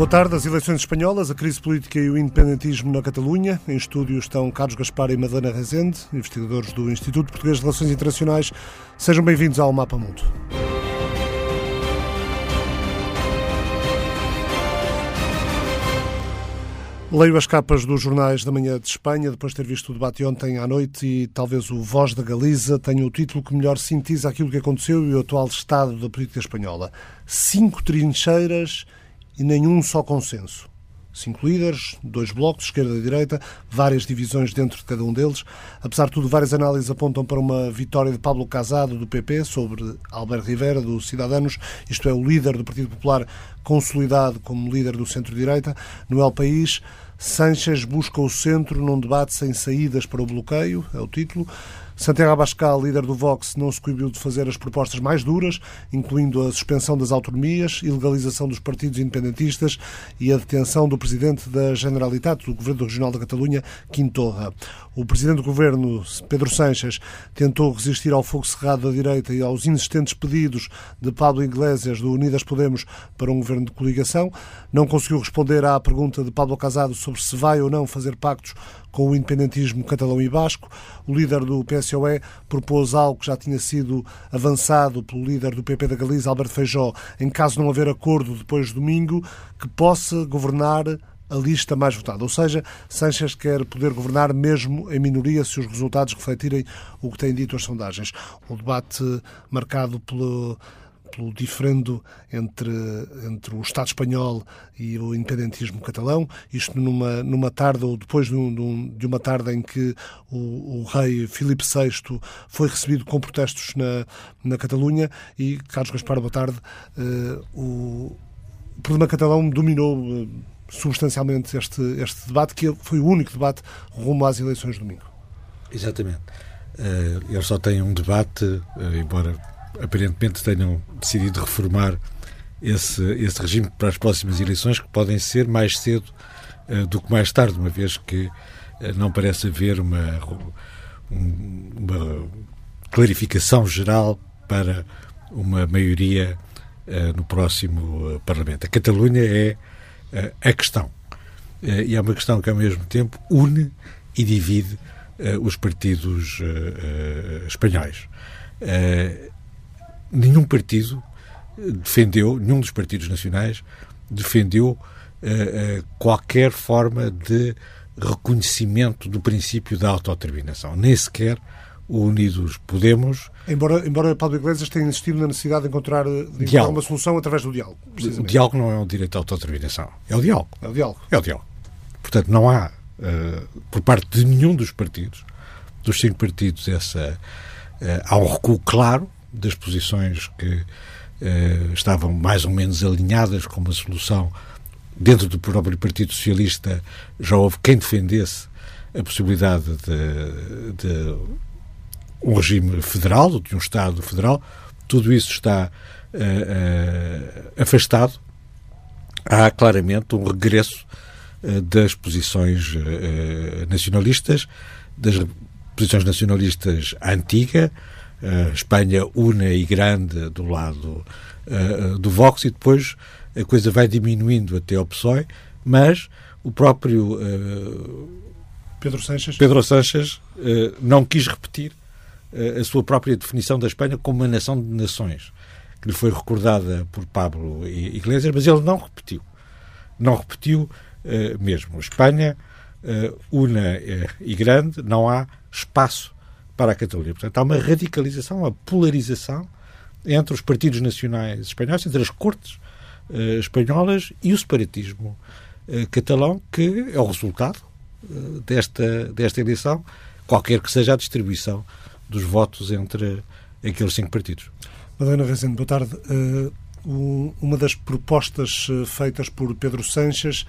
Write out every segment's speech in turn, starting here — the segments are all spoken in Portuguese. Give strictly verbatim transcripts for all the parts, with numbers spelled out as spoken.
Boa tarde. As eleições espanholas, a crise política e o independentismo na Catalunha. Em estúdio estão Carlos Gaspar e Madalena Rezende, investigadores do Instituto de Português de Relações Internacionais. Sejam bem-vindos ao Mapa Mundo. Leio as capas dos jornais da manhã de Espanha, depois de ter visto o debate ontem à noite e talvez o Voz da Galiza tenha o título que melhor sintetiza aquilo que aconteceu e o atual estado da política espanhola. Cinco trincheiras e nenhum só consenso. Cinco líderes, dois blocos, esquerda e direita, várias divisões dentro de cada um deles. Apesar de tudo, várias análises apontam para uma vitória de Pablo Casado, do P P, sobre Albert Rivera, do Ciudadanos, isto é, o líder do Partido Popular consolidado como líder do centro-direita. No El País, Sánchez busca o centro num debate sem saídas para o bloqueio, é o título. Santiago Abascal, líder do Vox, não se coibiu de fazer as propostas mais duras, incluindo a suspensão das autonomias, ilegalização dos partidos independentistas e a detenção do presidente da Generalitat, do Governo Regional da Catalunha, Quim Torra. O presidente do Governo, Pedro Sánchez, tentou resistir ao fogo cerrado da direita e aos insistentes pedidos de Pablo Iglesias, do Unidas Podemos, para um governo de coligação. Não conseguiu responder à pergunta de Pablo Casado sobre se vai ou não fazer pactos com o independentismo catalão e basco. O líder do P S O E propôs algo que já tinha sido avançado pelo líder do P P da Galiza, Alberto Feijóo, em caso não haver acordo depois de domingo, que possa governar a lista mais votada. Ou seja, Sánchez quer poder governar mesmo em minoria se os resultados refletirem o que têm dito as sondagens. Um debate marcado pelo... pelo diferendo entre, entre o Estado espanhol e o independentismo catalão, isto numa, numa tarde ou depois de, um, de uma tarde em que o, o rei Filipe sexto foi recebido com protestos na, na Catalunha. E, Carlos Gaspar, boa tarde. Uh, o, o problema catalão dominou uh, substancialmente este, este debate, que foi o único debate rumo às eleições de domingo. Exatamente. Uh, ele só tem um debate, uh, embora aparentemente tenham decidido reformar esse, esse regime para as próximas eleições, que podem ser mais cedo uh, do que mais tarde, uma vez que uh, não parece haver uma, um, uma clarificação geral para uma maioria uh, no próximo uh, Parlamento. A Catalunha é uh, a questão. Uh, e é uma questão que, ao mesmo tempo, une e divide uh, os partidos uh, uh, espanhóis. Uh, Nenhum partido defendeu, nenhum dos partidos nacionais defendeu uh, uh, qualquer forma de reconhecimento do princípio da autodeterminação. Nem sequer o Unidos Podemos. Embora, embora Pablo Iglesias tenha insistido na necessidade de encontrar, de encontrar uma solução através do diálogo. O diálogo não é um direito à autodeterminação. É o diálogo. É o diálogo. É o diálogo. Portanto, não há, uh, por parte de nenhum dos partidos, dos cinco partidos, essa, uh, há um recuo claro das posições que eh, estavam mais ou menos alinhadas com uma solução. Dentro do próprio Partido Socialista já houve quem defendesse a possibilidade de, de um regime federal, de um Estado federal. Tudo isso está eh, afastado. Há claramente um regresso eh, das posições eh, nacionalistas, das posições nacionalistas antiga. Uh, Espanha una e grande do lado uh, do Vox, e depois a coisa vai diminuindo até ao P S O E, mas o próprio uh, Pedro Sánchez, Pedro Sánchez uh, não quis repetir uh, a sua própria definição da Espanha como uma nação de nações, que lhe foi recordada por Pablo Iglesias, mas ele não repetiu. Não repetiu uh, mesmo. Espanha uh, una uh, e grande, não há espaço para a Catalunha. Portanto, há uma radicalização, uma polarização entre os partidos nacionais espanhóis, entre as cortes uh, espanholas e o separatismo uh, catalão, que é o resultado uh, desta, desta eleição, qualquer que seja a distribuição dos votos entre aqueles cinco partidos. Madalena Rezende, boa tarde. Uh... Uma das propostas feitas por Pedro Sánchez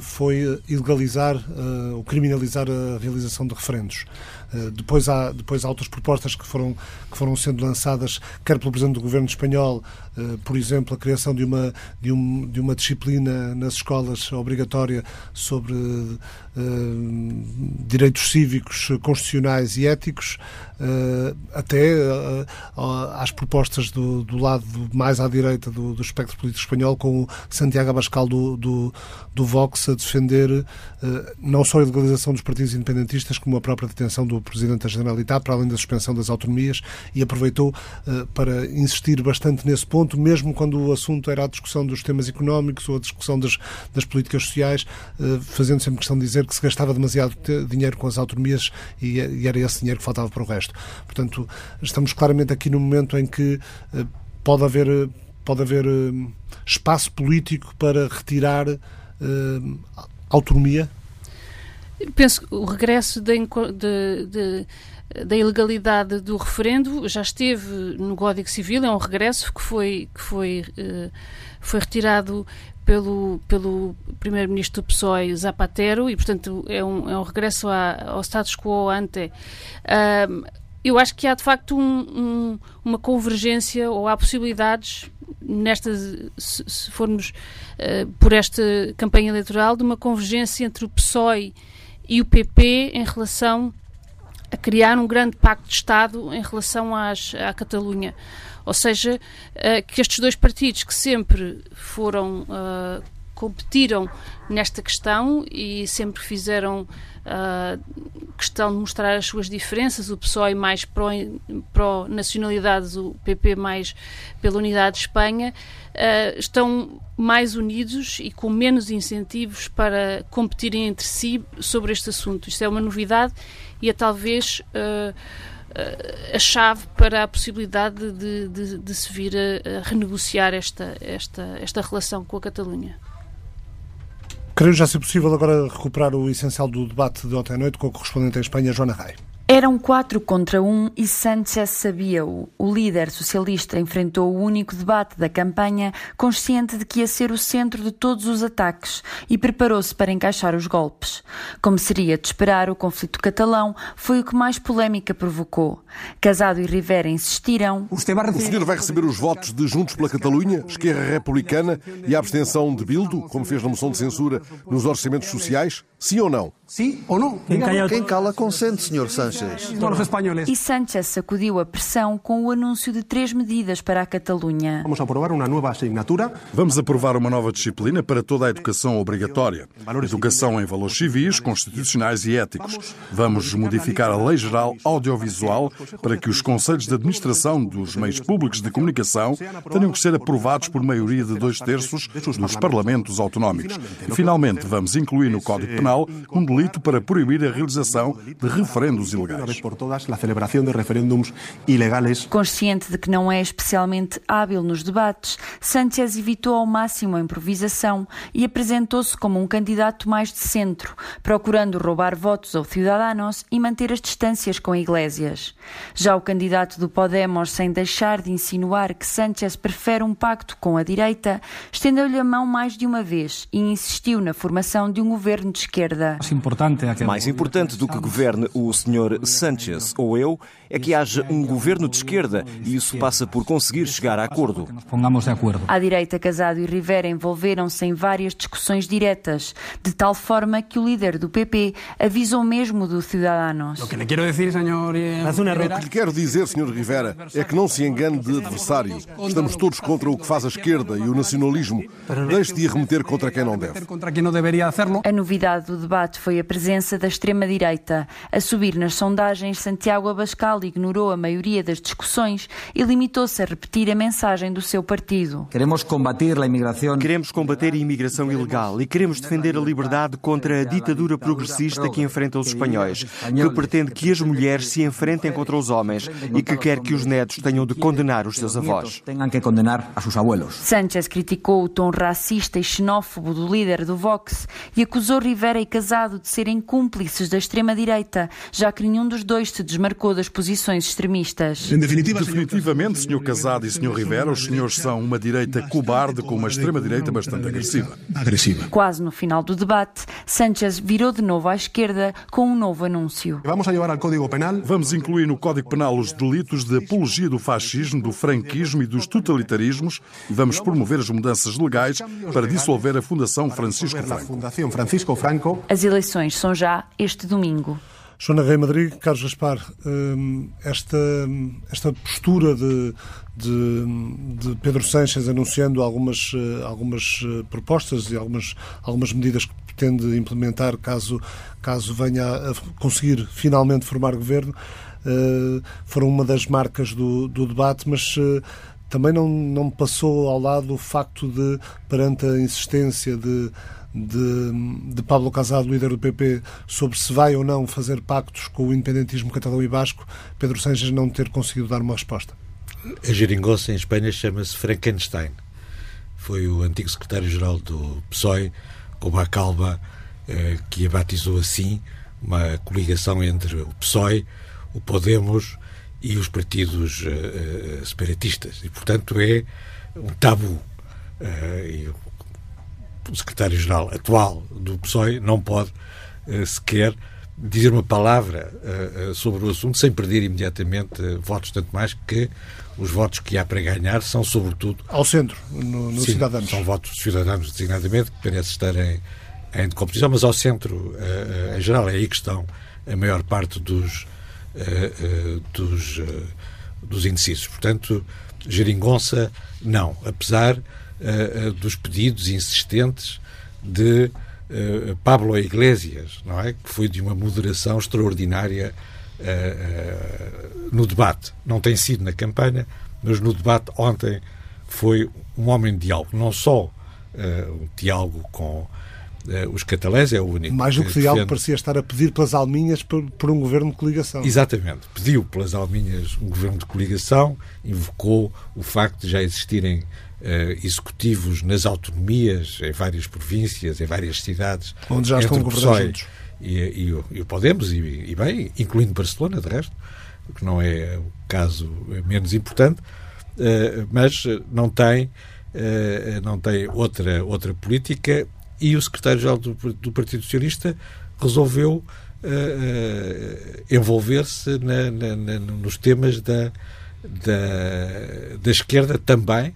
foi ilegalizar ou criminalizar a realização de referendos. Depois há, depois há outras propostas que foram, que foram sendo lançadas, quer pelo Presidente do Governo espanhol, por exemplo, a criação de uma, de um, de uma disciplina nas escolas obrigatória sobre uh, direitos cívicos, constitucionais e éticos, uh, até uh, às propostas do, do lado mais à direita direita do, do espectro político espanhol, com o Santiago Abascal do, do, do Vox a defender uh, não só a ilegalização dos partidos independentistas, como a própria detenção do presidente da Generalitat, para além da suspensão das autonomias, e aproveitou uh, para insistir bastante nesse ponto, mesmo quando o assunto era a discussão dos temas económicos ou a discussão das, das políticas sociais, uh, fazendo sempre questão de dizer que se gastava demasiado dinheiro com as autonomias e, e era esse dinheiro que faltava para o resto. Portanto, estamos claramente aqui num momento em que uh, pode haver, pode haver uh, espaço político para retirar uh, autonomia? Penso que o regresso de, de, de, da ilegalidade do referendo já esteve no Código Civil, é um regresso que foi, que foi, uh, foi retirado pelo, pelo primeiro-ministro do P S O E, Zapatero, e, portanto, é um, é um regresso à, ao status quo ante. Uh, eu acho que há, de facto, um, um, uma convergência, ou há possibilidades, nesta, se, se formos uh, por esta campanha eleitoral, de uma convergência entre o P S O E e o P P em relação a criar um grande pacto de Estado em relação às, à Catalunha. Ou seja, que estes dois partidos que sempre foram, uh, competiram nesta questão e sempre fizeram uh, questão de mostrar as suas diferenças, o P S O E mais pró-nacionalidades, o P P mais pela unidade de Espanha, uh, estão mais unidos e com menos incentivos para competirem entre si sobre este assunto. Isto é uma novidade e é talvez... Uh, a chave para a possibilidade de, de, de se vir a, a renegociar esta, esta, esta relação com a Catalunha. Creio já ser possível agora recuperar o essencial do debate de ontem à noite com a correspondente em Espanha, Joana Rai. Eram quatro contra um e Sánchez sabia-o. O líder socialista enfrentou o único debate da campanha, consciente de que ia ser o centro de todos os ataques, e preparou-se para encaixar os golpes. Como seria de esperar, o conflito catalão foi o que mais polémica provocou. Casado e Rivera insistiram... O senhor vai receber os votos de Juntos pela Catalunha, Esquerra Republicana e a abstenção de Bildo, como fez na moção de censura nos orçamentos sociais? Sim ou não? Sim ou não? Quem cala consente, senhor Sánchez. E Sánchez sacudiu a pressão com o anúncio de três medidas para a Catalunha. Vamos aprovar uma nova assinatura. Vamos aprovar uma nova disciplina para toda a educação obrigatória. Educação em valores civis, constitucionais e éticos. Vamos modificar a Lei Geral Audiovisual para que os conselhos de administração dos meios públicos de comunicação tenham que ser aprovados por maioria de dois terços dos parlamentos autonómicos. E, finalmente, vamos incluir no Código Penal um delito para proibir a realização de referendos ilegais. Por todas, a celebração de referéndums ilegais. Consciente de que não é especialmente hábil nos debates, Sánchez evitou ao máximo a improvisação e apresentou-se como um candidato mais de centro, procurando roubar votos ao Ciudadanos e manter as distâncias com Iglesias. Já o candidato do Podemos, sem deixar de insinuar que Sánchez prefere um pacto com a direita, estendeu-lhe a mão mais de uma vez e insistiu na formação de um governo de esquerda. Mais importante do que governe o senhor Sánchez ou eu, é que haja um governo de esquerda e isso passa por conseguir chegar a acordo. À direita, Casado e Rivera envolveram-se em várias discussões diretas, de tal forma que o líder do P P avisou mesmo do Ciudadanos. O que lhe quero dizer, senhor Rivera, é que não se engane de adversário. Estamos todos contra o que faz a esquerda e o nacionalismo. Deixe de arremeter contra quem não deve. A novidade do debate foi a presença da extrema-direita. A subir nas sondagens, Santiago Abascal ignorou a maioria das discussões e limitou-se a repetir a mensagem do seu partido. Queremos combater a imigração. Queremos combater a imigração ilegal e queremos defender a liberdade contra a ditadura progressista que enfrenta os espanhóis, que pretende que as mulheres se enfrentem contra os homens e que quer que os netos tenham de condenar os seus avós. Sánchez criticou o tom racista e xenófobo do líder do Vox e acusou Rivera e Casado de serem cúmplices da extrema-direita, já que nenhum dos dois se desmarcou das posições extremistas. Definitivamente, senhor Casado e senhor Rivera, os senhores são uma direita cobarde com uma extrema-direita bastante agressiva. agressiva. Quase no final do debate, Sánchez virou de novo à esquerda com um novo anúncio. Vamos incluir no Código Penal os delitos de apologia do fascismo, do franquismo e dos totalitarismos e vamos promover as mudanças legais para dissolver a Fundação Francisco Franco. As eleições são já este domingo. Joana Rai Madrid, Carlos Gaspar, esta, esta postura de, de, de Pedro Sánchez anunciando algumas, algumas propostas e algumas, algumas medidas que pretende implementar caso, caso venha a conseguir finalmente formar governo, foram uma das marcas do, do debate, mas também não, não passou ao lado o facto de, perante a insistência de De, de Pablo Casado, líder do P P, sobre se vai ou não fazer pactos com o independentismo catalão e basco, Pedro Sánchez não ter conseguido dar uma resposta. A geringonça em Espanha chama-se Frankenstein. Foi o antigo secretário-geral do P S O E, com a Calva, eh, que a batizou assim, uma coligação entre o P S O E, o Podemos e os partidos eh, separatistas. E, portanto, é um tabu. Eh, e, o secretário-geral atual do P S O E não pode uh, sequer dizer uma palavra uh, uh, sobre o assunto sem perder imediatamente uh, votos, tanto mais que os votos que há para ganhar são sobretudo... Ao centro, no, no sim, Ciudadanos. São votos Ciudadanos, designadamente, que parece estar em, em decomposição, mas ao centro, uh, uh, em geral, é aí que estão a maior parte dos, uh, uh, dos, uh, dos indecisos. Portanto, geringonça, não. Apesar... Uh, uh, dos pedidos insistentes de uh, Pablo Iglesias, não é? Que foi de uma moderação extraordinária uh, uh, no debate. Não tem sido na campanha, mas no debate ontem foi um homem de diálogo. Não só uh, um diálogo com uh, os catalães, é o único... Mais do que diálogo, defende... parecia estar a pedir pelas alminhas por, por um governo de coligação. Exatamente. Pediu pelas alminhas um governo de coligação, invocou o facto de já existirem Uh, executivos nas autonomias, em várias províncias, em várias cidades, onde já estão governados e, e, e o Podemos, e, e bem, incluindo Barcelona, de resto, que não é o caso menos importante, uh, mas não tem, uh, não tem outra, outra política, e o secretário-geral do, do Partido Socialista resolveu uh, uh, envolver-se na, na, na, nos temas da, da, da esquerda também,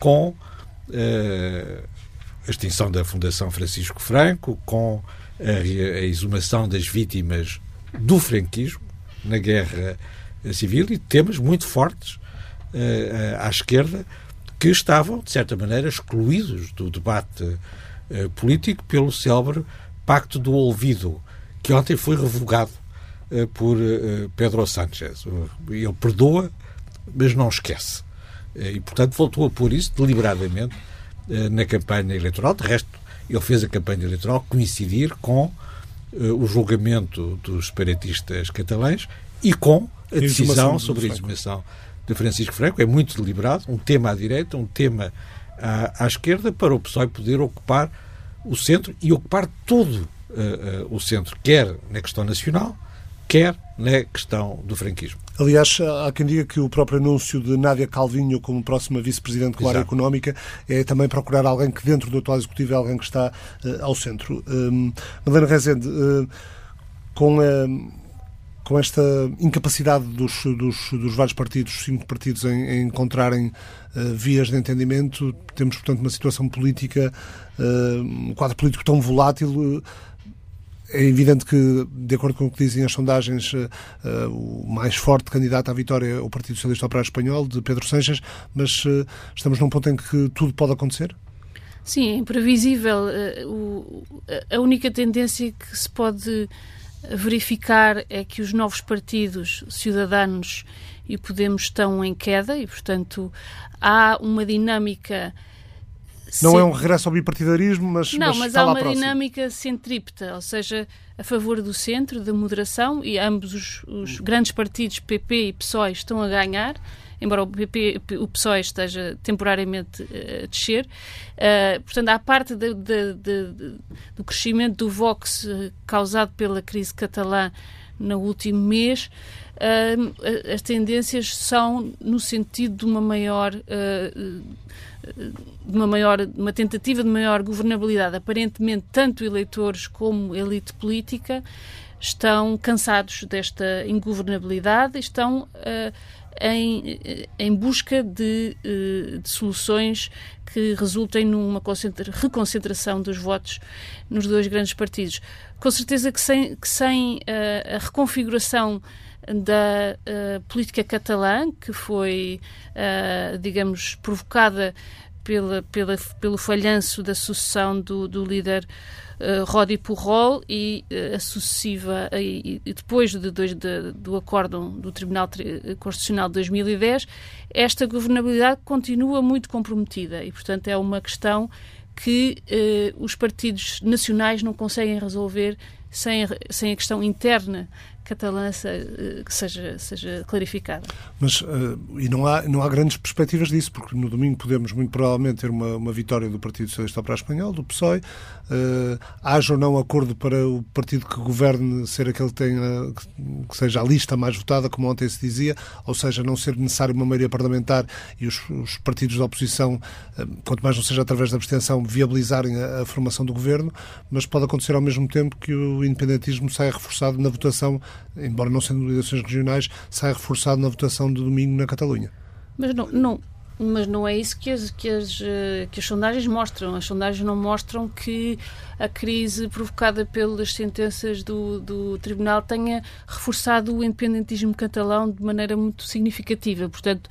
com uh, a extinção da Fundação Francisco Franco, com a, a exumação das vítimas do franquismo na guerra civil, e temas muito fortes uh, à esquerda que estavam, de certa maneira, excluídos do debate uh, político pelo célebre Pacto do Olvido, que ontem foi revogado uh, por uh, Pedro Sánchez. Ele perdoa, mas não esquece. E, portanto, voltou a pôr isso deliberadamente na campanha eleitoral. De resto, ele fez a campanha eleitoral coincidir com uh, o julgamento dos separatistas catalães e com a decisão sobre a exumação de Francisco Franco. É muito deliberado, um tema à direita, um tema à, à esquerda, para o P S O E poder ocupar o centro, e ocupar todo uh, uh, o centro, quer na questão nacional, quer na questão do franquismo. Aliás, há quem diga que o próprio anúncio de Nadia Calviño como próxima vice-presidente da área económica é também procurar alguém que dentro do atual executivo é alguém que está uh, ao centro. Uh, Madalena Rezende, uh, com, uh, com esta incapacidade dos, dos, dos vários partidos, cinco partidos, em, em encontrarem uh, vias de entendimento, temos, portanto, uma situação política, uh, um quadro político tão volátil... Uh, É evidente que, de acordo com o que dizem as sondagens, uh, o mais forte candidato à vitória é o Partido Socialista Operário Espanhol, de Pedro Sánchez, mas uh, estamos num ponto em que tudo pode acontecer? Sim, é imprevisível. Uh, o, a única tendência que se pode verificar é que os novos partidos, Ciudadanos e Podemos, estão em queda e, portanto, há uma dinâmica... Não Sim. é um regresso ao bipartidarismo, mas Não, mas, mas há uma dinâmica centrípeta, ou seja, a favor do centro, da moderação, e ambos os, os grandes partidos, P P e P S O E, estão a ganhar, embora o, P P, o P S O E esteja temporariamente a descer. Uh, portanto, há parte de, de, de, do crescimento do Vox causado pela crise catalã no último mês. Uh, as tendências são no sentido de uma maior... Uh, de uma maior, uma tentativa de maior governabilidade. Aparentemente, tanto eleitores como elite política estão cansados desta ingovernabilidade e estão uh, em, em busca de, de soluções que resultem numa reconcentração dos votos nos dois grandes partidos. Com certeza que sem, que sem a, a reconfiguração da uh, política catalã, que foi, uh, digamos, provocada pela, pela, pelo falhanço da sucessão do, do líder uh, Rodi Porrol e uh, a sucessiva, uh, e, e depois de, de, de, do acórdão do Tribunal Constitucional de dois mil e dez, esta governabilidade continua muito comprometida e, portanto, é uma questão que eh, os partidos nacionais não conseguem resolver sem a, sem a questão interna catalã se, que seja, seja clarificada. Mas uh, e não há, não há grandes perspectivas disso, porque no domingo podemos muito provavelmente ter uma, uma vitória do Partido Socialista Operário Espanhol, do P S O E, uh, haja ou não acordo para o partido que governe ser aquele que, tenha, que seja a lista mais votada, como ontem se dizia, ou seja, não ser necessário uma maioria parlamentar e os, os partidos da oposição, uh, quanto mais não seja através da abstenção, viabilizarem a, a formação do governo, mas pode acontecer ao mesmo tempo que o independentismo saia reforçado na votação, embora não sendo eleições regionais, sai reforçado na votação de domingo na Catalunha. Mas não, não, mas não é isso que as, que, as, que as sondagens mostram. As sondagens não mostram que a crise provocada pelas sentenças do, do Tribunal tenha reforçado o independentismo catalão de maneira muito significativa. Portanto,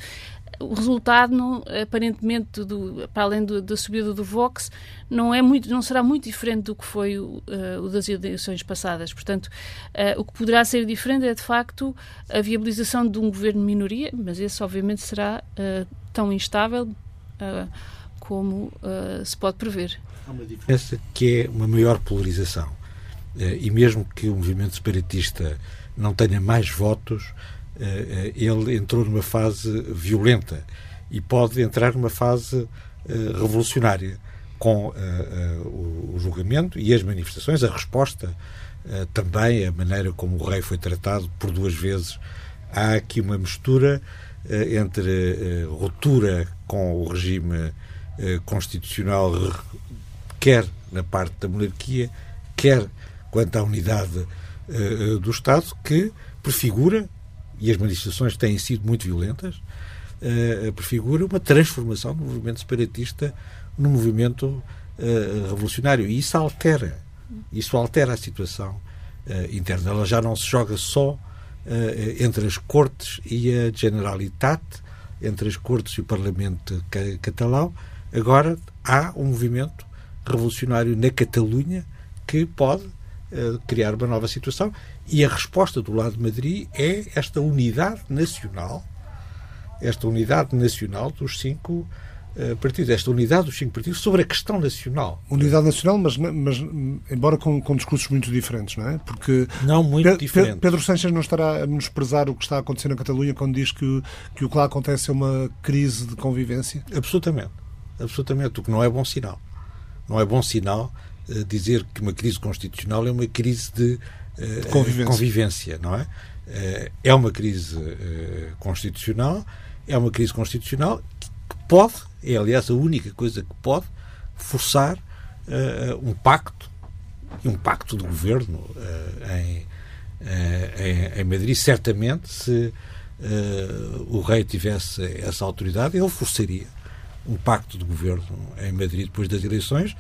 o resultado, não, aparentemente, do, para além do, da subida do Vox, não, é muito, não será muito diferente do que foi uh, o das eleições passadas. Portanto, uh, o que poderá ser diferente é, de facto, a viabilização de um governo de minoria, mas esse, obviamente, será uh, tão instável uh, como uh, se pode prever. Há uma diferença que é uma maior polarização. Uh, e mesmo que o movimento separatista não tenha mais votos, ele entrou numa fase violenta e pode entrar numa fase revolucionária com o julgamento e as manifestações, a resposta também, a maneira como o rei foi tratado por duas vezes. Há aqui uma mistura entre ruptura com o regime constitucional, quer na parte da monarquia, quer quanto à unidade do Estado, que prefigura, e as manifestações têm sido muito violentas, uh, prefigura uma transformação do movimento separatista num movimento uh, revolucionário. E isso altera, isso altera a situação uh, interna. Ela já não se joga só uh, entre as Cortes e a Generalitat, entre as Cortes e o Parlamento catalão. Agora há um movimento revolucionário na Catalunha que pode criar uma nova situação, e a resposta do lado de Madrid é esta unidade nacional, esta unidade nacional dos cinco uh, partidos, esta unidade dos cinco partidos sobre a questão nacional. Unidade nacional, mas, mas embora com, com discursos muito diferentes, não é? Porque não muito Pe- diferentes. Pedro Sánchez não estará a menosprezar o que está a acontecer na Catalunha quando diz que, que o que lá acontece é uma crise de convivência? Absolutamente, absolutamente, o que não é bom sinal. Não é bom sinal dizer que uma crise constitucional é uma crise de, de convivência. convivência, não é? É uma crise constitucional, é uma crise constitucional que pode, é aliás a única coisa que pode, forçar um pacto, um pacto de governo em, em, em Madrid. Certamente, se o rei tivesse essa autoridade, ele forçaria um pacto de governo em Madrid depois das eleições,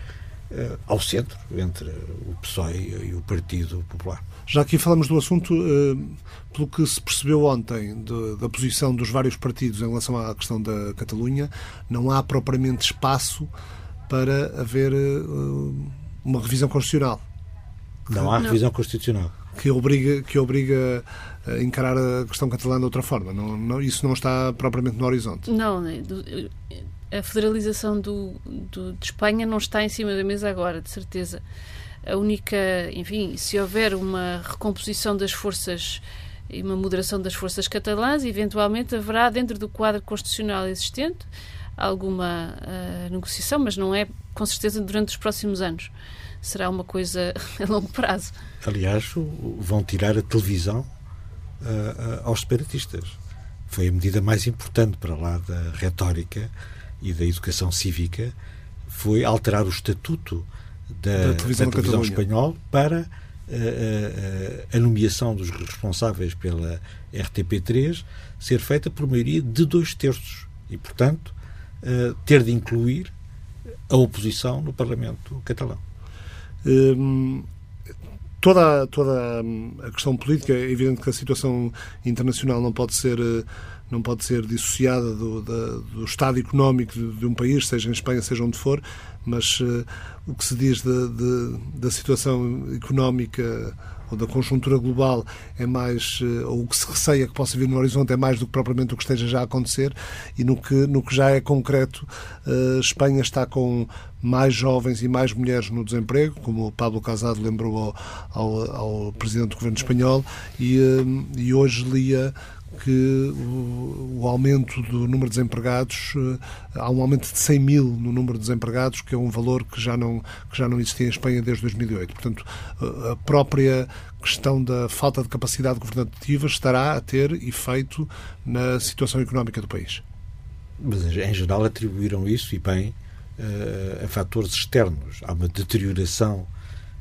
ao centro, entre o P S O E e o Partido Popular. Já aqui falamos do assunto, pelo que se percebeu ontem da posição dos vários partidos em relação à questão da Catalunha, não há propriamente espaço para haver uma revisão constitucional. Não há revisão não. constitucional. Que obriga, que obriga a encarar a questão catalã de outra forma. Não, não, isso não está propriamente no horizonte. Não, a federalização do, do, de Espanha não está em cima da mesa agora, de certeza. A única, enfim, se houver uma recomposição das forças e uma moderação das forças catalãs, eventualmente haverá, dentro do quadro constitucional existente, alguma uh, negociação, mas não é, com certeza, durante os próximos anos. Será uma coisa a longo prazo. Aliás, vão tirar a televisão uh, aos separatistas. Foi a medida mais importante para lá da retórica e da educação cívica, foi alterar o estatuto da, da televisão, da televisão espanhola para a, a, a nomeação dos responsáveis pela R T P três ser feita por maioria de dois terços e, portanto, a, ter de incluir a oposição no Parlamento catalão. Hum... Toda a, toda a questão política, é evidente que a situação internacional não pode ser, não pode ser dissociada do, da, do estado económico de, de um país, seja em Espanha, seja onde for, mas uh, o que se diz de, de, da situação económica ou da conjuntura global é mais, uh, ou o que se receia que possa vir no horizonte é mais do que propriamente o que esteja já a acontecer, e no que, no que já é concreto, uh, Espanha está com mais jovens e mais mulheres no desemprego, como o Pablo Casado lembrou ao, ao, ao Presidente do Governo Espanhol, e, e hoje lia que o, o aumento do número de desempregados, há um aumento de cem mil no número de desempregados, que é um valor que já não, que já não existia em Espanha desde dois mil e oito. Portanto, a própria questão da falta de capacidade governativa estará a ter efeito na situação económica do país. Mas, em geral, atribuíram isso, e bem, Uh, a fatores externos. Há uma deterioração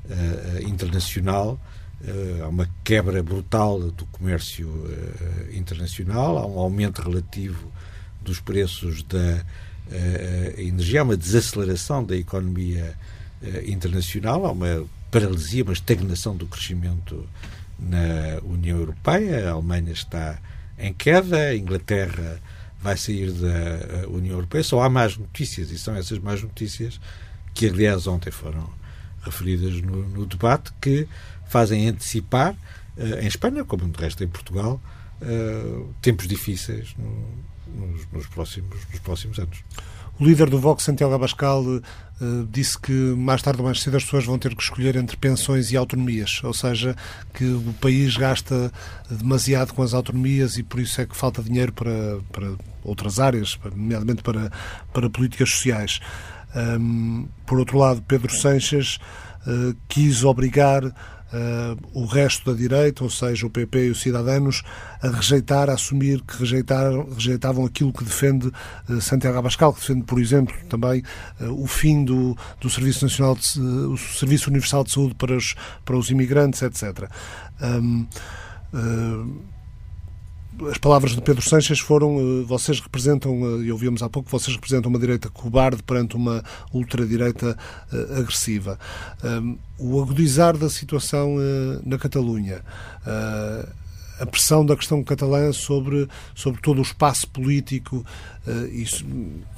uh, internacional, uh, há uma quebra brutal do comércio uh, internacional, há um aumento relativo dos preços da uh, energia, há uma desaceleração da economia uh, internacional, há uma paralisia, uma estagnação do crescimento na União Europeia. A Alemanha está em queda, a Inglaterra vai sair da União Europeia. Só há más notícias, e são essas más notícias que, aliás, ontem foram referidas no, no debate, que fazem antecipar, uh, em Espanha, como de resto em Portugal, uh, tempos difíceis no, nos, nos, próximos, nos próximos anos. O líder do Vox, Santiago Abascal, uh, disse que mais tarde ou mais cedo as pessoas vão ter que escolher entre pensões e autonomias, ou seja, que o país gasta demasiado com as autonomias e por isso é que falta dinheiro para, para outras áreas, nomeadamente para, para políticas sociais. Um, por outro lado, Pedro Sánchez uh, quis obrigar Uh, o resto da direita, ou seja, o P P e os Ciudadanos, a rejeitar, a assumir que rejeitaram, rejeitavam aquilo que defende uh, Santiago Abascal, que defende, por exemplo, também uh, o fim do, do Serviço Nacional de, uh, o Serviço Universal de Saúde para os, para os imigrantes, etcétera. Um, uh, As palavras de Pedro Sánchez foram: vocês representam, e ouvimos há pouco, vocês representam uma direita cobarde perante uma ultradireita uh, agressiva. Um, o agudizar da situação uh, na Catalunha, uh, a pressão da questão catalã sobre, sobre todo o espaço político uh, e,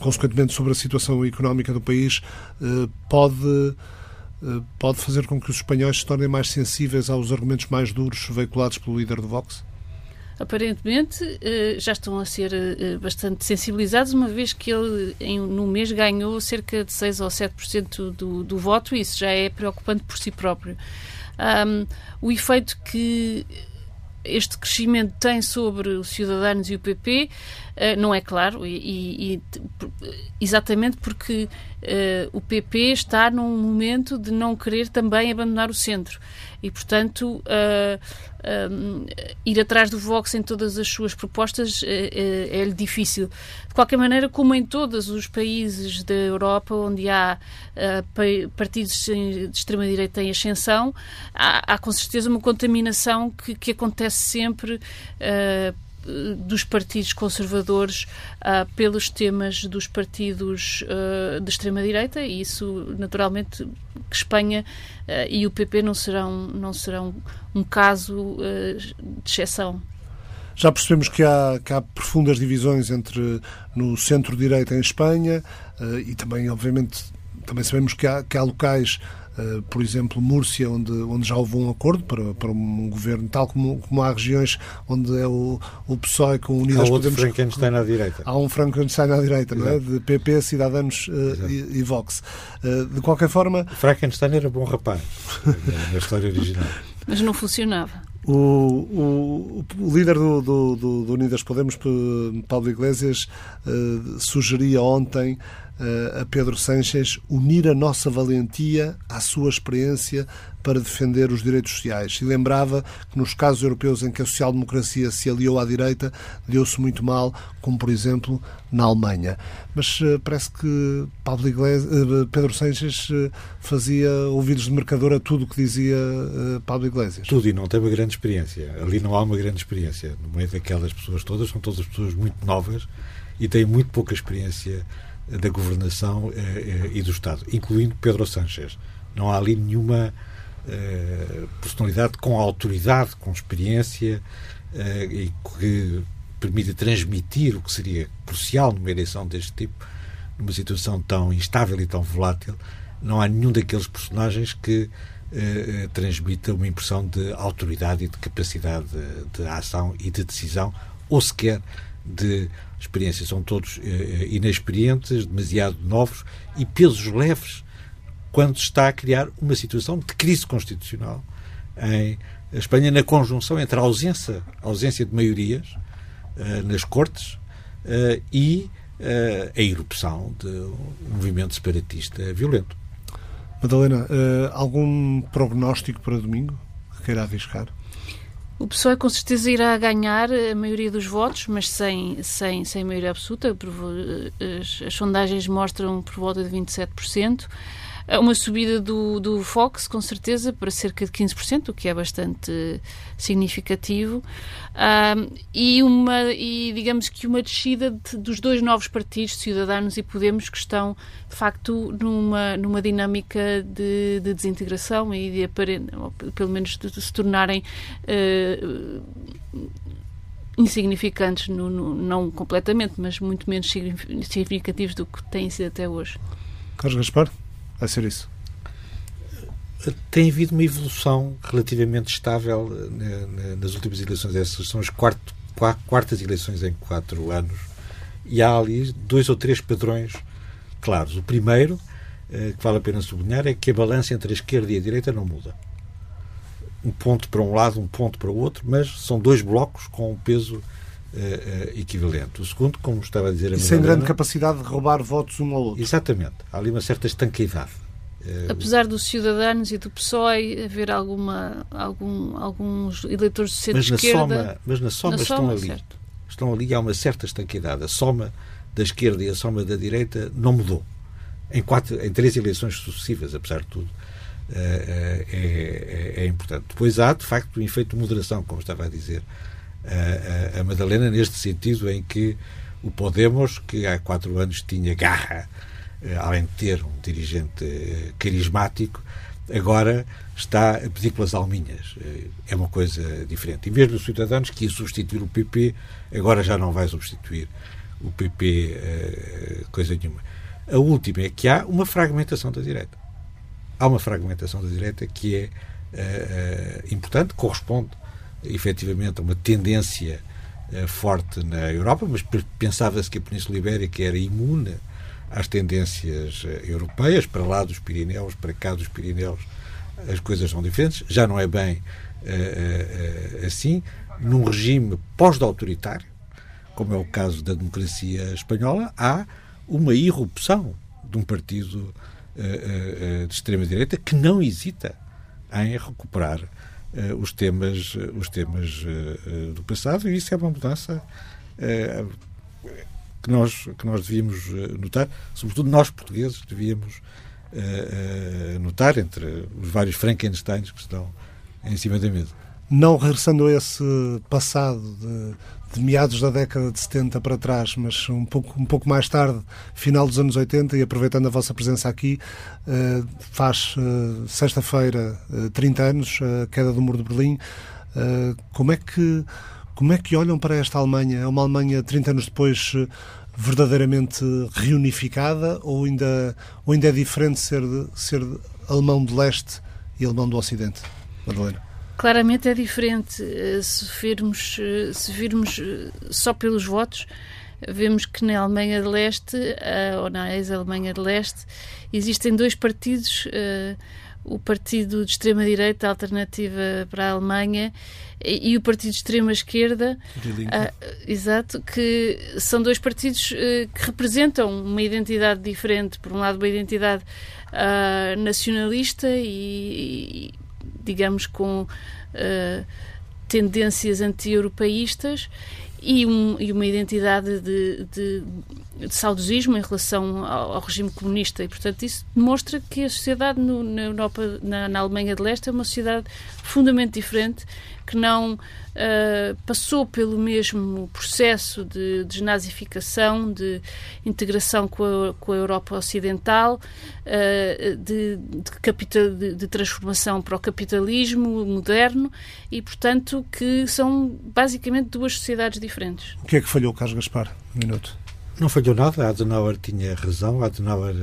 consequentemente, sobre a situação económica do país, uh, pode... Uh, pode fazer com que os espanhóis se tornem mais sensíveis aos argumentos mais duros veiculados pelo líder do Vox? Aparentemente já estão a ser bastante sensibilizados, uma vez que ele no mês ganhou cerca de seis ou sete por cento do, do voto, e isso já é preocupante por si próprio. Um, o efeito que este crescimento tem sobre os Ciudadanos e o P P uh, não é claro, e, e, exatamente porque uh, o P P está num momento de não querer também abandonar o centro e, portanto, uh, um, ir atrás do Vox em todas as suas propostas uh, uh, é-lhe difícil. De qualquer maneira, como em todos os países da Europa onde há uh, partidos de extrema-direita em ascensão, há, há com certeza uma contaminação que, que acontece sempre uh, dos partidos conservadores uh, pelos temas dos partidos uh, de extrema-direita, e isso, naturalmente, que Espanha uh, e o P P não serão, não serão um caso uh, de exceção. Já percebemos que há, que há profundas divisões entre no centro-direita em Espanha uh, e também, obviamente, também sabemos que há, que há locais, Uh, por exemplo, Múrcia, onde, onde já houve um acordo para, para um governo, tal como, como há regiões onde é o, o P S O E com Unidas Podemos. Há outro Podemos, Frankenstein à direita. Há um Frankenstein à direita, não é? De P P, Ciudadanos uh, e, e Vox. Uh, de qualquer forma... Frankenstein era bom rapaz, na história original. Mas não funcionava. O, o, o líder do, do, do Unidas Podemos, Pablo Iglesias, uh, sugeria ontem a Pedro Sánchez unir a nossa valentia à sua experiência para defender os direitos sociais. E lembrava que nos casos europeus em que a social-democracia se aliou à direita, deu-se muito mal, como por exemplo na Alemanha. Mas uh, parece que Pablo Iglesias, uh, Pedro Sánchez uh, fazia ouvidos de mercador a tudo o que dizia uh, Pablo Iglesias. Tudo, e não tem uma grande experiência. Ali não há uma grande experiência. No meio daquelas pessoas todas, são todas pessoas muito novas e têm muito pouca experiência da governação uh, uh, e do Estado, incluindo Pedro Sánchez. Não há ali nenhuma Uh, personalidade com autoridade, com experiência uh, e que permite transmitir o que seria crucial numa eleição deste tipo, numa situação tão instável e tão volátil. Não há nenhum daqueles personagens que uh, transmita uma impressão de autoridade e de capacidade de, de ação e de decisão, ou sequer de experiência. São todos uh, inexperientes, demasiado novos e pesos leves quando se está a criar uma situação de crise constitucional em Espanha, na conjunção entre a ausência, a ausência de maiorias uh, nas Cortes uh, e uh, a erupção de um movimento separatista violento. Madalena, uh, algum prognóstico para domingo que queira arriscar? O P S O E com certeza irá ganhar a maioria dos votos, mas sem, sem, sem maioria absoluta. As, as sondagens mostram por volta de vinte e sete por cento. Uma subida do, do Vox, com certeza, para cerca de quinze por cento, o que é bastante significativo, um, e, uma, e digamos que uma descida de, dos dois novos partidos, Ciudadanos e Podemos, que estão, de facto, numa, numa dinâmica de, de desintegração e de aparente, ou pelo menos de, de se tornarem Uh, insignificantes, no, no, não completamente, mas muito menos significativos do que têm sido até hoje. Carlos Gaspar? Vai ser isso? Tem havido uma evolução relativamente estável nas últimas eleições. Essas são as quarto, quartas eleições em quatro anos e há ali dois ou três padrões claros. O primeiro, que vale a pena sublinhar, é que a balança entre a esquerda e a direita não muda. Um ponto para um lado, um ponto para o outro, mas são dois blocos com um peso Uh, uh, equivalente. O segundo, como estava a dizer a Madalena, sem grande capacidade de roubar votos um ao outro. Exatamente. Há ali uma certa estanqueidade. Uh, Apesar dos Ciudadanos e do P S O E haver alguma, algum, alguns eleitores de centro-esquerda... Mas na soma, mas na soma na estão soma, ali. Certo. Estão ali e há uma certa estanqueidade. A soma da esquerda e a soma da direita não mudou. Em, quatro, em três eleições sucessivas, apesar de tudo. Uh, uh, é, é, é importante. Depois há, de facto, o efeito de moderação, como estava a dizer A, a, a Madalena, neste sentido em que o Podemos, que há quatro anos tinha garra, além de ter um dirigente uh, carismático, agora está a pedir pelas alminhas. Uh, é uma coisa diferente. E mesmo os Ciudadanos, que ia substituir o P P, agora já não vai substituir o P P uh, coisa nenhuma. A última é que há uma fragmentação da direita. Há uma fragmentação da direita que é uh, uh, importante, corresponde efetivamente uma tendência uh, forte na Europa, mas pensava-se que a Península Ibérica era imune às tendências uh, europeias, para lá dos Pirineus, para cá dos Pirineus as coisas são diferentes, já não é bem uh, uh, assim, num regime pós-autoritário, como é o caso da democracia espanhola, há uma irrupção de um partido uh, uh, de extrema-direita que não hesita em recuperar Uh, os temas, os temas uh, uh, do passado, e isso é uma mudança uh, que, nós, que nós devíamos notar, sobretudo nós portugueses devíamos uh, uh, notar entre os vários Frankensteins que estão em cima da mesa. Não regressando a esse passado de, de meados da década de setenta para trás, mas um pouco, um pouco mais tarde, final dos anos oitenta, e aproveitando a vossa presença aqui, uh, faz uh, sexta-feira uh, trinta anos, a uh, queda do Muro de Berlim. Uh, como é que, como é que olham para esta Alemanha? É uma Alemanha trinta anos depois uh, verdadeiramente reunificada, ou ainda, ou ainda é diferente ser, ser alemão de leste e alemão do ocidente? Madalena? Claramente é diferente. Se virmos, se virmos só pelos votos, vemos que na Alemanha de Leste, uh, ou na ex-Alemanha de Leste, existem dois partidos, uh, o partido de extrema-direita, a Alternativa para a Alemanha, e, e o partido de extrema-esquerda, uh, exato, que são dois partidos uh, que representam uma identidade diferente, por um lado uma identidade uh, nacionalista e, e, digamos, com uh, tendências anti-europeístas, E, um, e uma identidade de, de, de saudosismo em relação ao, ao regime comunista. E, portanto, isso demonstra que a sociedade no, na, Europa, na, na Alemanha de Leste é uma sociedade profundamente diferente, que não uh, passou pelo mesmo processo de desnazificação, de integração com a, com a Europa Ocidental, uh, de, de, capital, de, de transformação para o capitalismo moderno e, portanto, que são basicamente duas sociedades diferentes. Diferentes. O que é que falhou, Carlos Gaspar? Um minuto. Não falhou nada. Adenauer tinha razão. Adenauer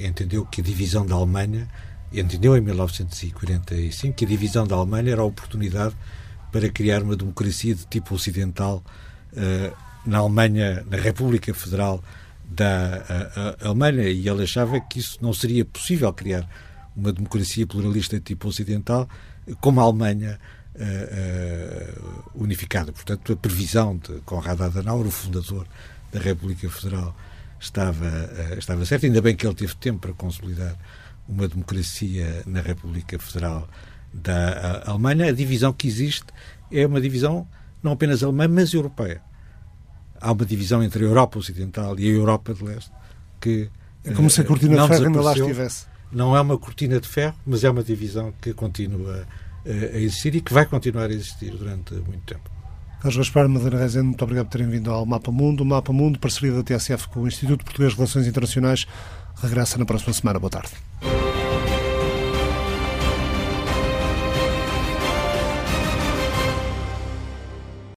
entendeu que a divisão da Alemanha, entendeu em mil novecentos e quarenta e cinco, que a divisão da Alemanha era a oportunidade para criar uma democracia de tipo ocidental uh, na Alemanha, na República Federal da a, a Alemanha, e ele achava que isso não seria possível, criar uma democracia pluralista de tipo ocidental como a Alemanha Uh, uh, unificada. Portanto, a previsão de Konrad Adenauer, o fundador da República Federal, estava, uh, estava certa. Ainda bem que ele teve tempo para consolidar uma democracia na República Federal da a, a Alemanha. A divisão que existe é uma divisão não apenas alemã, mas europeia. Há uma divisão entre a Europa Ocidental e a Europa de Leste que é como uh, se a cortina de ferro ainda lá estivesse. Não é uma cortina de ferro, mas é uma divisão que continua a existir e que vai continuar a existir durante muito tempo. Carlos Gaspar, Madalena Rezende, muito obrigado por terem vindo ao Mapa Mundo. O Mapa Mundo, parceria da T S F com o Instituto de Português de Relações Internacionais, regressa na próxima semana. Boa tarde.